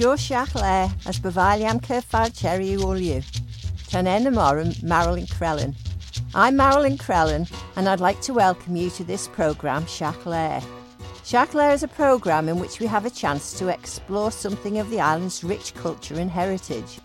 Seo Shaghlyr as Bavaliamca Falcheri Uliu. Tan Enamorum, Marilyn Krellin. I'm Marilyn Krellin, and I'd like to welcome you to this programme, Shaghlyr. Shaghlyr is a programme in which we have a chance to explore something of the island's rich culture and heritage.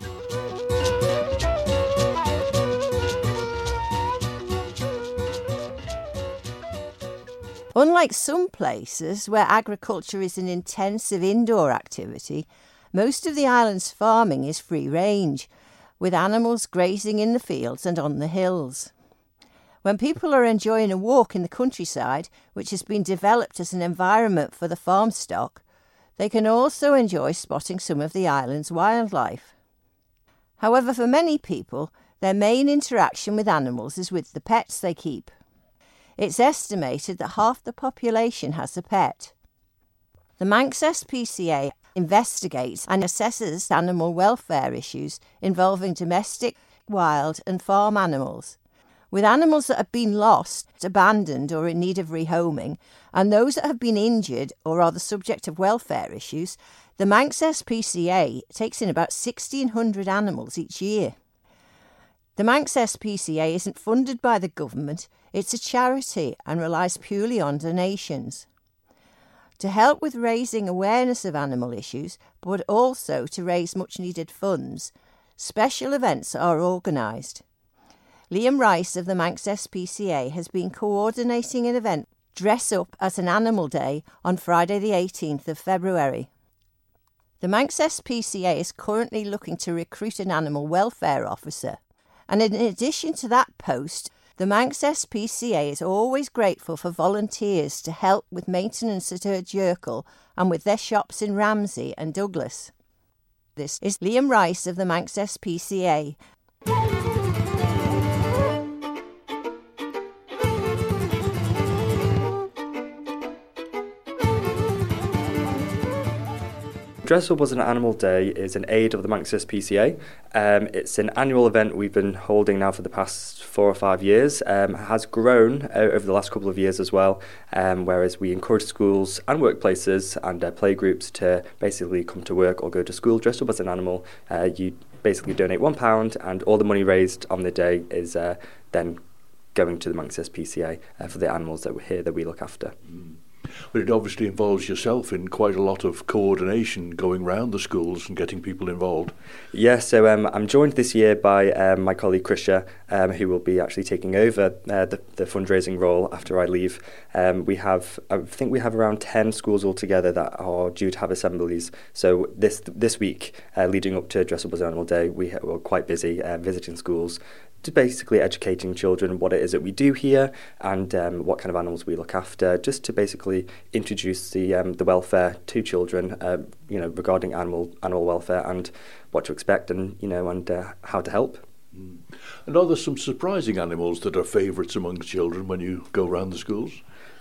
Unlike some places where agriculture is an intensive indoor activity, most of the island's farming is free range, with animals grazing in the fields and on the hills. When people are enjoying a walk in the countryside, which has been developed as an environment for the farm stock, they can also enjoy spotting some of the island's wildlife. However, for many people, their main interaction with animals is with the pets they keep. It's estimated that half the population has a pet. The Manx SPCA investigates and assesses animal welfare issues involving domestic, wild and farm animals, with animals that have been lost, abandoned or in need of rehoming, and those that have been injured or are the subject of welfare issues. The Manx SPCA takes in about 1,600 animals each year. The Manx SPCA isn't funded by the government, it's a charity and relies purely on donations. To help with raising awareness of animal issues, but also to raise much needed funds, special events are organised. Liam Rice of the Manx SPCA has been coordinating an event, Dress Up as an Animal Day, on Friday the 18th of February. The Manx SPCA is currently looking to recruit an animal welfare officer. And in addition to that post, the Manx SPCA is always grateful for volunteers to help with maintenance at Erdjerkle and with their shops in Ramsey and Douglas. This is Liam Rice of the Manx SPCA. Dress Up as an Animal Day is an aid of the Manx SPCA. It's an annual event we've been holding now for the past 4 or 5 years. It has grown over the last couple of years as well, whereas we encourage schools and workplaces and playgroups to basically come to work or go to school dressed up as an animal. You basically donate £1 and all the money raised on the day is then going to the Manx SPCA for the animals that were here that we look after. But it obviously involves yourself in quite a lot of coordination going round the schools and getting people involved. Yeah, so I'm joined this year by my colleague Krisha, who will be actually taking over the fundraising role after I leave. We have around 10 schools altogether that are due to have assemblies. So this week, leading up to Dress Up as Animal Day, we're quite busy visiting schools, basically educating children what it is that we do here and what kind of animals we look after, just to basically introduce the welfare to children, regarding animal welfare and what to expect and how to help. And are there some surprising animals that are favourites among children when you go around the schools?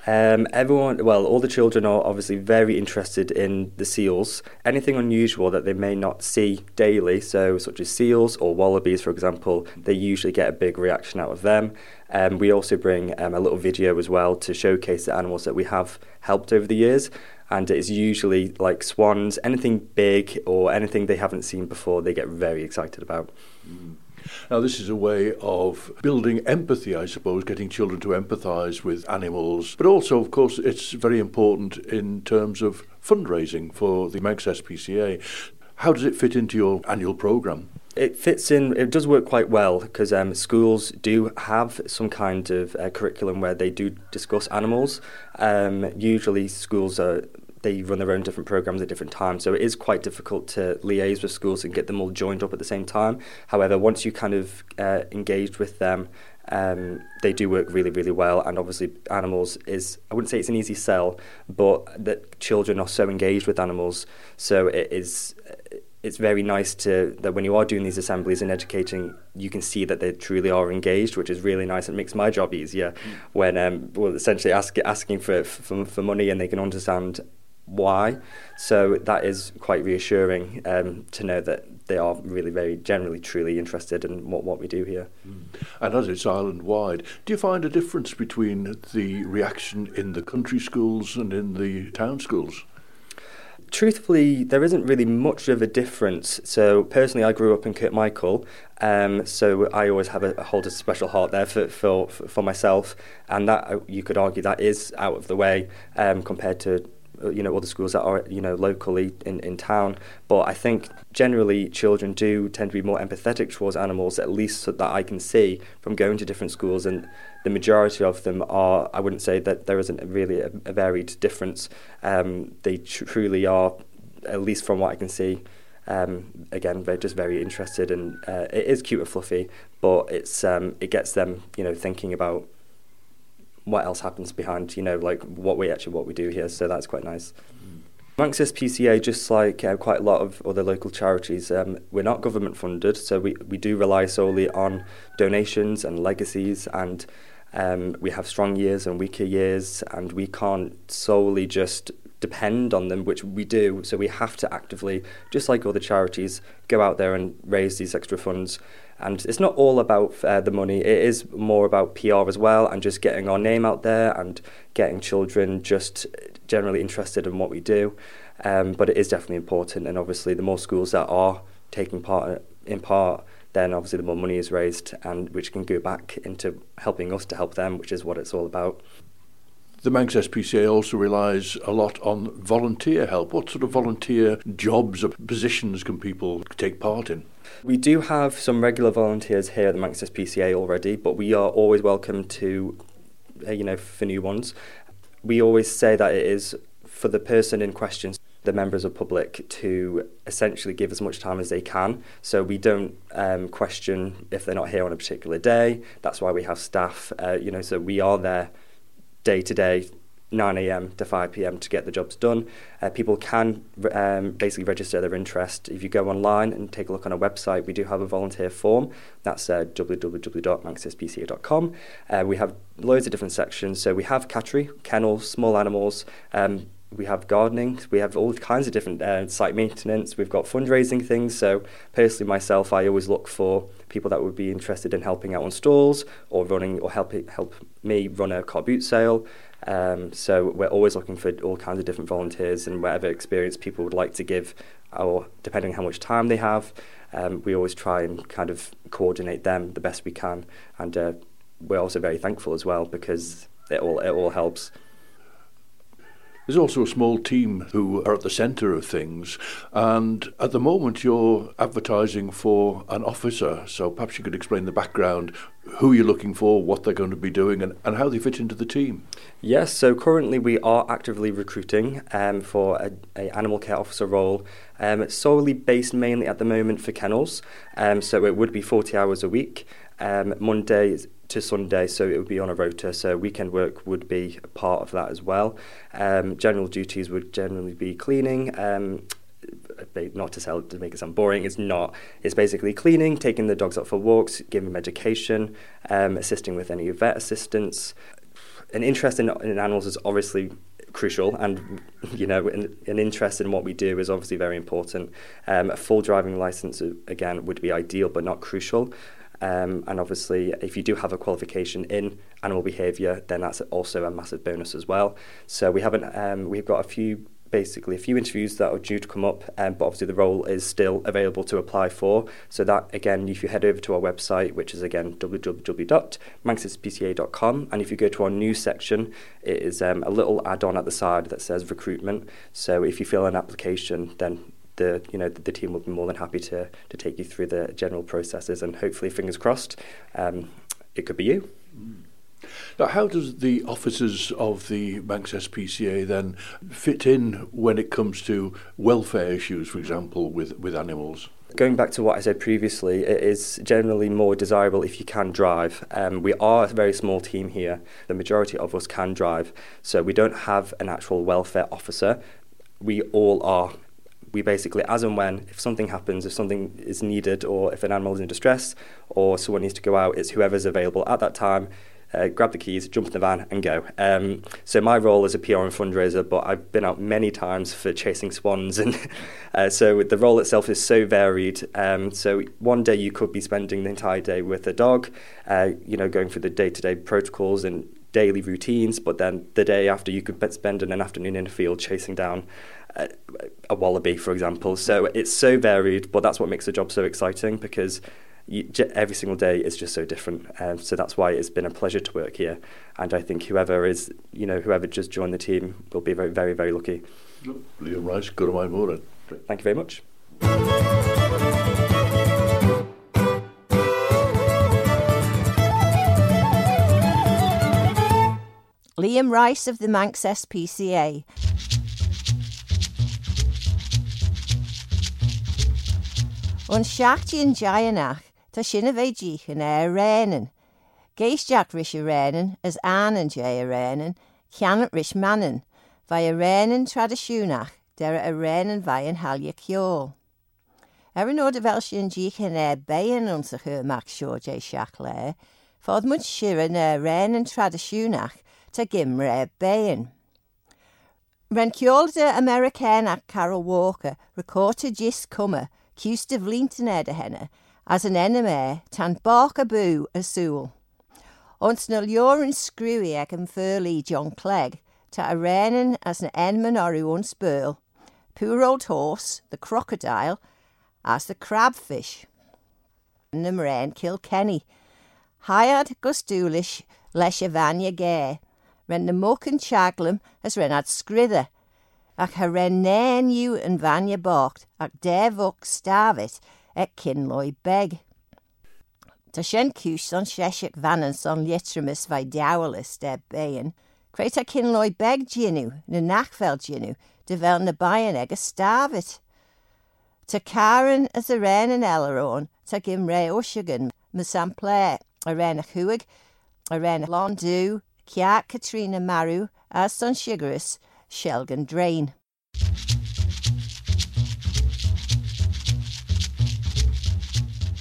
All the children are obviously very interested in the seals, anything unusual that they may not see daily, so such as seals or wallabies, for example. They usually get a big reaction out of them. We also bring a little video as well to showcase the animals that we have helped over the years, and it's usually like swans, anything big or anything they haven't seen before, they get very excited about. Mm. Now, this is a way of building empathy, I suppose, getting children to empathise with animals. But also, of course, it's very important in terms of fundraising for the Manx SPCA. How does it fit into your annual programme? It does work quite well because schools do have some kind of curriculum where they do discuss animals. Usually schools they run their own different programmes at different times, so it is quite difficult to liaise with schools and get them all joined up at the same time. However, once you kind of engage with them, they do work really, really well. And obviously animals is, I wouldn't say it's an easy sell, but that children are so engaged with animals, so it's very nice that when you are doing these assemblies and educating, you can see that they truly are engaged, which is really nice. It makes my job easier when essentially asking for money, and they can understand why. So that is quite reassuring to know that they are really very generally truly interested in what we do here. And as it's island wide, do you find a difference between the reaction in the country schools and in the town schools? Truthfully, there isn't really much of a difference. So personally, I grew up in Kirk Michael, so I always have a hold a special heart there for myself, and that you could argue that is out of the way compared to other schools that are locally in town. But I think generally children do tend to be more empathetic towards animals, at least so that I can see from going to different schools, and the majority of them are, I wouldn't say that there isn't really a varied difference. They truly are, at least from what I can see, again, they're just very interested, and it is cute and fluffy, but it's it gets them thinking about what else happens behind, what we do here, so that's quite nice. Manx SPCA, just like quite a lot of other local charities, we're not government funded, so we do rely solely on donations and legacies, and we have strong years and weaker years, and we can't solely just depend on them, which we do, so we have to actively, just like other charities, go out there and raise these extra funds. And it's not all about the money, it is more about PR as well, and just getting our name out there and getting children just generally interested in what we do. But it is definitely important, and obviously the more schools that are taking part, then obviously the more money is raised, and which can go back into helping us to help them, which is what it's all about. The Manx SPCA also relies a lot on volunteer help. What sort of volunteer jobs or positions can people take part in? We do have some regular volunteers here at the Manx SPCA already, but we are always welcome to, for new ones. We always say that it is for the person in question, the members of public, to essentially give as much time as they can. So we don't question if they're not here on a particular day. That's why we have staff, so we are there day to day, 9 a.m. to 5 p.m. to get the jobs done. People can basically register their interest. If you go online and take a look on our website, we do have a volunteer form. That's www.manxspca.com. We have loads of different sections. So we have cattery, kennels, small animals. We have gardening. We have all kinds of different site maintenance. We've got fundraising things. So personally, myself, I always look for people that would be interested in helping out on stalls or running or help me run a car boot sale. So we're always looking for all kinds of different volunteers, and whatever experience people would like to give, or depending on how much time they have, we always try and kind of coordinate them the best we can. And we're also very thankful as well, because it all helps. There's also a small team who are at the centre of things, and at the moment you're advertising for an officer, so perhaps you could explain the background, who you're looking for, what they're going to be doing, and how they fit into the team. Yes, so currently we are actively recruiting for an animal care officer role. It's solely based mainly at the moment for kennels, so it would be 40 hours a week, Monday to Sunday, so it would be on a rota, so weekend work would be a part of that as well. General duties would generally be cleaning, not to make it sound boring, it's not. It's basically cleaning, taking the dogs out for walks, giving medication, assisting with any vet assistance. An interest in animals is obviously crucial, and an interest in what we do is obviously very important. A full driving licence, again, would be ideal but not crucial. And obviously, if you do have a qualification in animal behaviour, then that's also a massive bonus as well. So we haven't. We've got a few interviews that are due to come up, but obviously the role is still available to apply for. So that, again, if you head over to our website, which is again www.manxspca.com, and if you go to our news section, it is a little add-on at the side that says recruitment. So if you fill an application, then the team will be more than happy to take you through the general processes, and hopefully, fingers crossed, it could be you. Now, how does the officers of the Manx SPCA then fit in when it comes to welfare issues, for example, with animals? Going back to what I said previously, it is generally more desirable if you can drive. We are a very small team here. The majority of us can drive, so we don't have an actual welfare officer. We all are. We basically, as and when, if something happens, if something is needed, or if an animal is in distress, or someone needs to go out, it's whoever's available at that time, grab the keys, jump in the van and go. So my role is a PR and fundraiser, but I've been out many times for chasing swans, and so the role itself is so varied. So one day you could be spending the entire day with a dog, going through the day-to-day protocols and daily routines, but then the day after you could spend an afternoon in a field chasing down a wallaby, for example. So it's so varied, but that's what makes the job so exciting, because every single day is just so different. So that's why it's been a pleasure to work here. And I think whoever just joined the team will be very, very, very lucky. Liam Rice, Kirk Michael. Thank you very much. Liam Rice of the Manx SPCA. Un seachtain jainach, tá sin a bheith díoch an air réanan. Geisjacht rish a réanan, as ánan jay a réanan, cianat rish manan, vai a réanan tradisiúnach, dera a réanan vai an halya ciol. Eran oda vel sin díoch an air bayan un sa chur mach seo jay Shaghlyr, fod muid sira an air réanan tradisiúnach, tá gim rair bayan. Ren ciolda Americanach Carol Walker, recorta jis cuma, Cúst of Linton Edahena, as an enemy, tan bark aboo a soul. Ons na Lioran Screwy ag an Furley John Clegg, ta a renin as an enman oru uns burl. Poor old horse, the crocodile, as the crabfish. Na mrain Kilkenny. Hiad gustulish lesha vanya gay. Ren na muck and chaglam as renad scrither. Ach ha ren nain you and Vanya barked, ach devok starvit, et kinloy beg. Ta shen kush son sheshik vanan son litrimus vai dowlis der bayan, creta kinloy beg ginu, na nachvel ginu, devel na bayan egg a starvit. Ta karen as a ren and elaron, ta gim re ushagan, musample, a ren a huig, a ren a londu, kiat Katrina maru, as son shigaris, Shelgan Drain.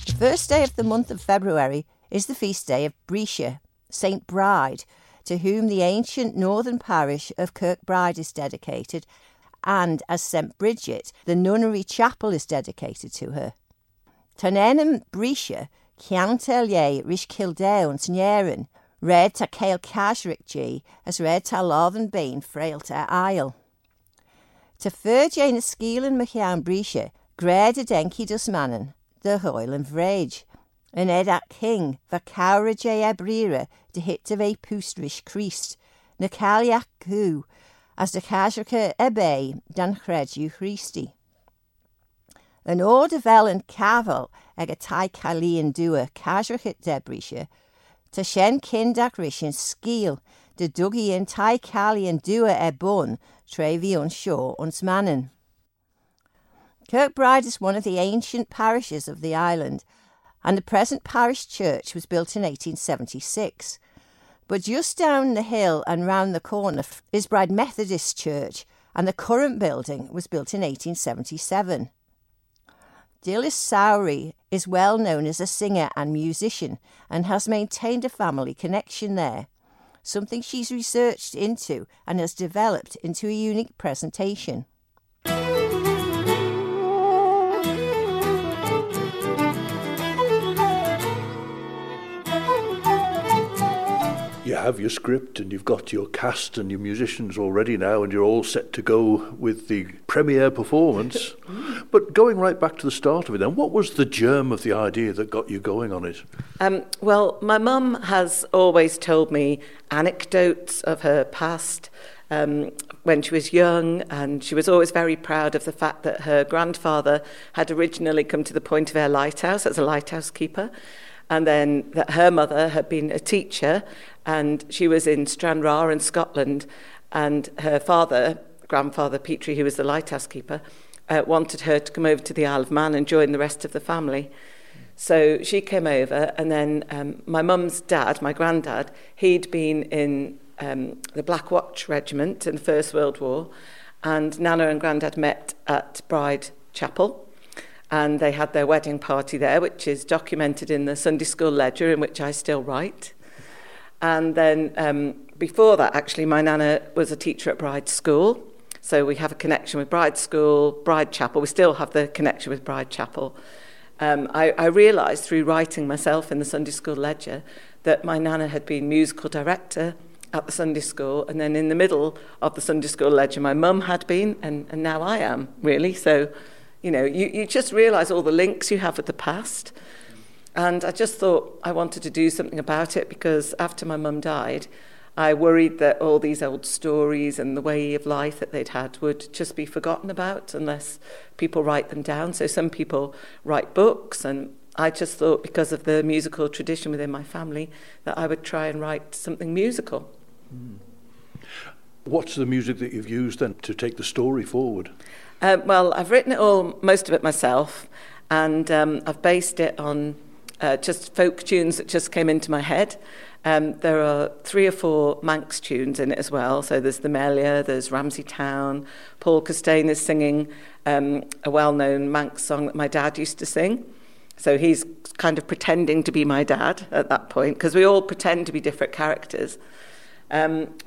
The first day of the month of February is the feast day of Brescia, Saint Bride, to whom the ancient northern parish of Kirkbride is dedicated, and as Saint Bridget, the nunnery chapel is dedicated to her. Tanenum Brescia, Ciantelier Rish Kildown Snierin, Red ta cael casric G, as red ta lorthan bean frail ta aisle. Ta fyrje na skeelan machian Brescia, gred a denki dus manan, the hoil and vrage. An edat king, va cowra jay ebrira, de hit of a poostrish creast, na caliac goo, as de casrica ebe, dan chred you christi. An order vel and caval, eg a tai calian doer, casrica de Brescia, ta shen kindak rishin skeel, de dugi in tai kali and dua ebun, trevi on shore uns mannen. Kirkbride is one of the ancient parishes of the island, and the present parish church was built in 1876. But just down the hill and round the corner is Bride Methodist Church, and the current building was built in 1877. Dilys Sowrey is well known as a singer and musician and has maintained a family connection there, something she's researched into and has developed into a unique presentation. You have your script and you've got your cast and your musicians all ready now, and you're all set to go with the premiere performance. But going right back to the start of it then, what was the germ of the idea that got you going on it? Well, my mum has always told me anecdotes of her past when she was young, and she was always very proud of the fact that her grandfather had originally come to the Point of Air Lighthouse as a lighthouse keeper, and then that her mother had been a teacher and she was in Stranraer in Scotland, and her father, grandfather Petrie, who was the lighthouse keeper, wanted her to come over to the Isle of Man and join the rest of the family. So she came over, and then my mum's dad, my granddad, he'd been in the Black Watch Regiment in the First World War, and Nana and Granddad met at Bride Chapel. And they had their wedding party there, which is documented in the Sunday School Ledger, in which I still write. And then before that, actually, my Nana was a teacher at Bride School. So we have a connection with Bride School, Bride Chapel. We still have the connection with Bride Chapel. I realised through writing myself in the Sunday School Ledger that my Nana had been musical director at the Sunday school, and then in the middle of the Sunday school lecture, my mum had been, and now I am, really. So, you know, you just realise all the links you have with the past. And I just thought I wanted to do something about it, because after my mum died, I worried that all these old stories and the way of life that they'd had would just be forgotten about unless people write them down. So some people write books, and I just thought, because of the musical tradition within my family, that I would try and write something musical. Mm. What's the music that you've used then to take the story forward? Well, I've written it all, most of it myself, and I've based it on just folk tunes that just came into my head. There are 3 or 4 Manx tunes in it as well. So there's the Melia, there's Ramsey Town. Paul Costain is singing a well-known Manx song that my dad used to sing. So he's kind of pretending to be my dad at that point, because we all pretend to be different characters,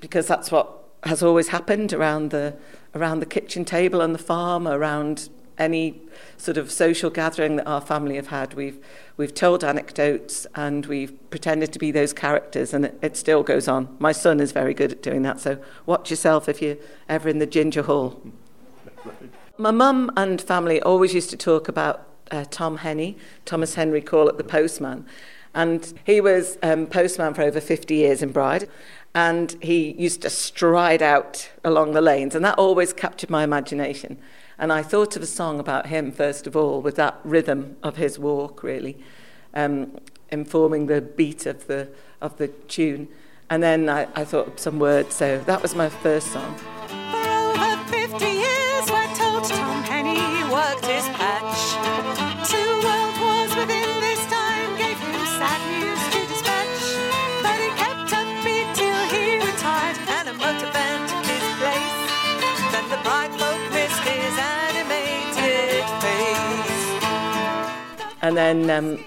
because that's what has always happened around the kitchen table on the farm, around any sort of social gathering that our family have had. We've told anecdotes and we've pretended to be those characters, and it still goes on. My son is very good at doing that, so watch yourself if you're ever in the Ginger Hall. Right. My mum and family always used to talk about Thomas Henry Call, at the postman, and he was postman for over 50 years in Bride, and he used to stride out along the lanes, and that always captured my imagination. And I thought of a song about him first of all, with that rhythm of his walk really informing the beat of the tune, and then I thought of some words, so that was my first song. For over 50 years I told Tom Henny worked his patch. 2 world wars within this time gave him sad news to dispatch, but he kept upbeat till he retired and a motor van took his place. Then the bride folk missed his animated face. And then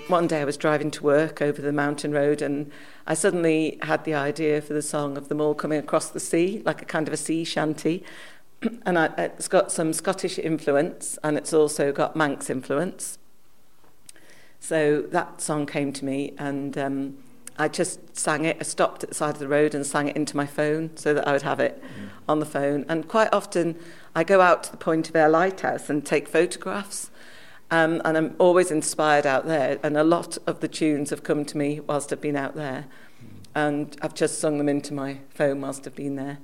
one day I was driving to work over the mountain road, and I suddenly had the idea for the song of them all coming across the sea, like a kind of a sea shanty. And it's got some Scottish influence, and it's also got Manx influence. So that song came to me, and I just sang it. I stopped at the side of the road and sang it into my phone so that I would have it on the phone. And quite often I go out to the Point of Air Lighthouse and take photographs, and I'm always inspired out there. And a lot of the tunes have come to me whilst I've been out there, and I've just sung them into my phone whilst I've been there.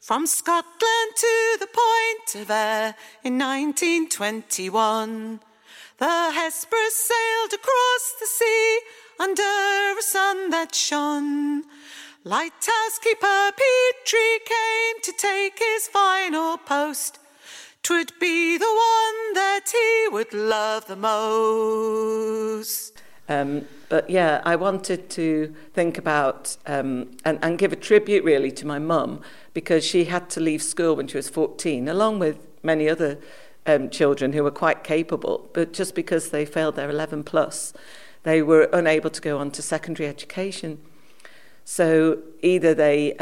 From Scotland to the Point of Air in 1921, the Hesper sailed across the sea under a sun that shone. Lighthouse keeper Petrie came to take his final post. 'Twould be the one that he would love the most. But yeah, I wanted to think about and give a tribute really to my mum, because she had to leave school when she was 14, along with many other children who were quite capable, but just because they failed their 11 plus, they were unable to go on to secondary education. So either they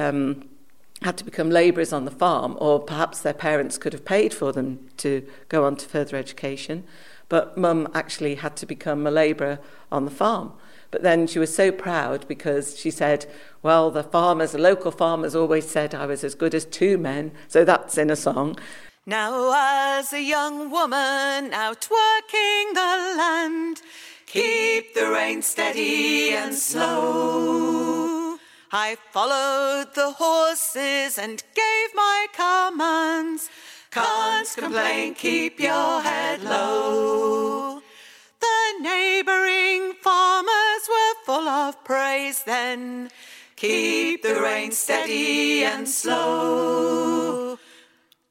had to become labourers on the farm, or perhaps their parents could have paid for them to go on to further education. But Mum actually had to become a labourer on the farm. But then she was so proud, because she said, well, the local farmers always said I was as good as 2 men, so that's in a song. Now as a young woman out working the land, keep the rein steady and slow. I followed the horses and gave my commands. Can't complain, keep your head low. The neighbouring farmers were full of praise then. Keep the rein steady and slow.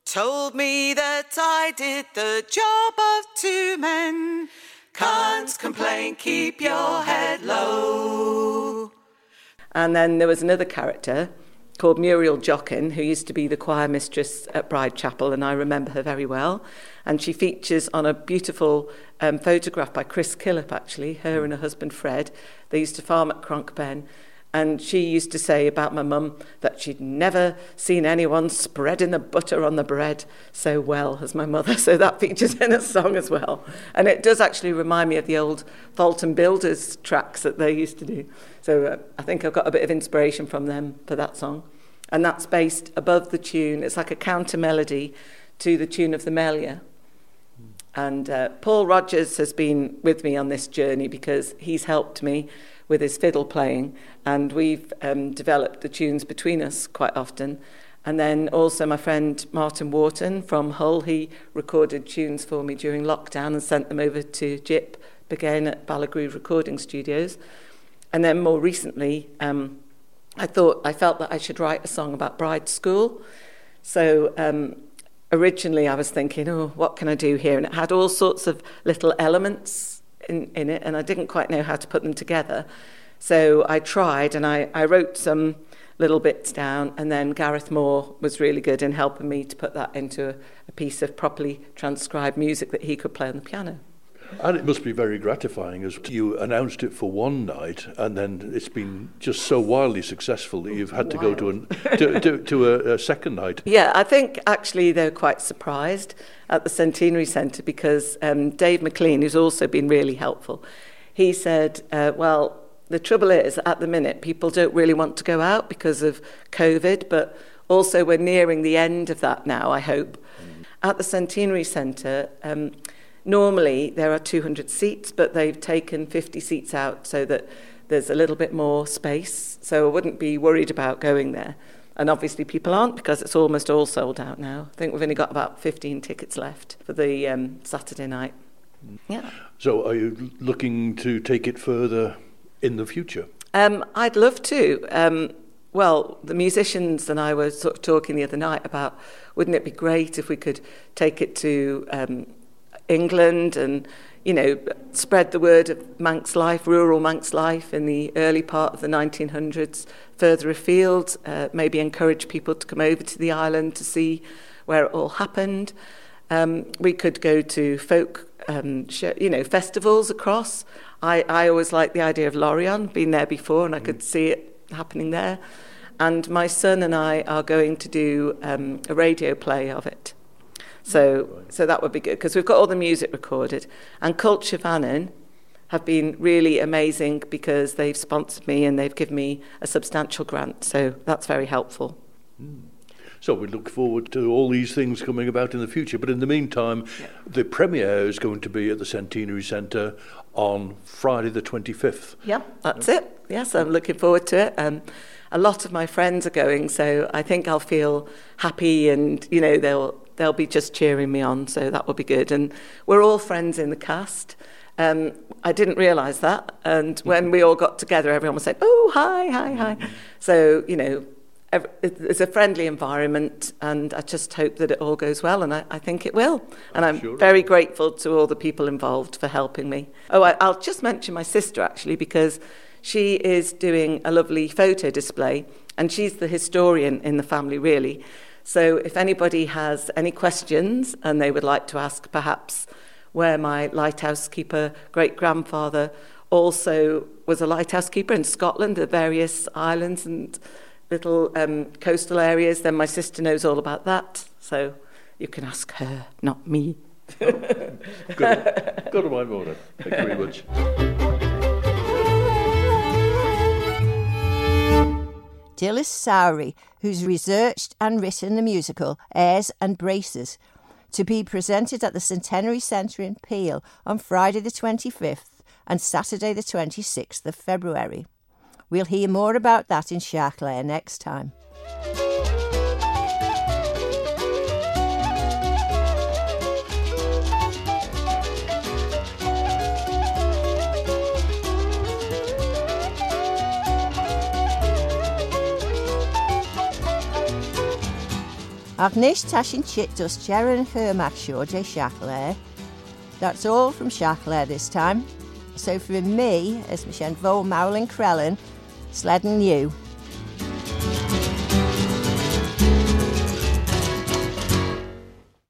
Told me that I did the job of 2 men. Can't complain, keep your head low. And then there was another character called Muriel Jockin, who used to be the choir mistress at Bride Chapel, and I remember her very well. And she features on a beautiful photograph by Chris Killip, actually, her and her husband Fred. They used to farm at Cronk Ben, and she used to say about my mum that she'd never seen anyone spreading the butter on the bread so well as my mother, so that features in a song as well. And it does actually remind me of the old Fulton Builders tracks that they used to do. So I think I've got a bit of inspiration from them for that song. and that's based above the tune. It's like a counter melody to the tune of the Melia. And Paul Rogers has been with me on this journey because he's helped me with his fiddle playing, and we've developed the tunes between us quite often. And then also my friend Martin Wharton from Hull, he recorded tunes for me during lockdown and sent them over to Jip, again at Balagru Recording Studios. And then more recently, I felt that I should write a song about Bride School. So originally I was thinking, oh, what can I do here? And it had all sorts of little elements in it, and I didn't quite know how to put them together. So I tried, and I wrote some little bits down, and then Gareth Moore was really good in helping me to put that into a piece of properly transcribed music that he could play on the piano. And it must be very gratifying as you announced it for one night, and then it's been just so wildly successful that you've had to go to a second night. Yeah, I think actually they're quite surprised at the Centenary Centre because Dave McLean, who's also been really helpful, he said, well, the trouble is at the minute people don't really want to go out because of COVID, but also we're nearing the end of that now, I hope. At the Centenary Centre, normally there are 200 seats, but they've taken 50 seats out so that there's a little bit more space. So I wouldn't be worried about going there. And obviously people aren't because it's almost all sold out now. I think we've only got about 15 tickets left for the Saturday night. Yeah. So are you looking to take it further in the future? I'd love to. Well, the musicians and I were sort of talking the other night about wouldn't it be great if we could take it to England and, you know, spread the word of Manx life, rural Manx life in the early part of the 1900s, further afield, maybe encourage people to come over to the island to see where it all happened. We could go to folk, festivals across. I always liked the idea of Lorient, been there before, and I could see it happening there. And my son and I are going to do a radio play of it. So that would be good, because we've got all the music recorded. And Culture Vannin have been really amazing because they've sponsored me and they've given me a substantial grant, so that's very helpful. So we look forward to all these things coming about in the future. But in the meantime, the premiere is going to be at the Centenary Centre on Friday the 25th. Yeah, that's it. Yes, I'm looking forward to it. A lot of my friends are going, so I think I'll feel happy and, you know, they'll be just cheering me on, so that will be good. And we're all friends in the cast. I didn't realise that. And when we all got together, everyone was saying, oh, hi. So, you know, it's a friendly environment, and I just hope that it all goes well, and I think it will. And I'm very grateful to all the people involved for helping me. Oh, I'll just mention my sister, actually, because she is doing a lovely photo display, and she's the historian in the family, really. So if anybody has any questions and they would like to ask perhaps where my lighthouse keeper great-grandfather also was a lighthouse keeper in Scotland, the various islands and little coastal areas, then my sister knows all about that. So you can ask her, not me. Oh, good my morning. Thank you very much. Dilys Sowrey, who's researched and written the musical Airs and Braces, to be presented at the Centenary Centre in Peel on Friday the 25th and Saturday the 26th of February. We'll hear more about that in Shaghlyr next time. Agnish Tashin Chittus Cheran Hermach Shorde Shaghlyr. That's all from Shaghlyr this time. So from me, as Michelle Vole Marilyn Krellin, Sledden You.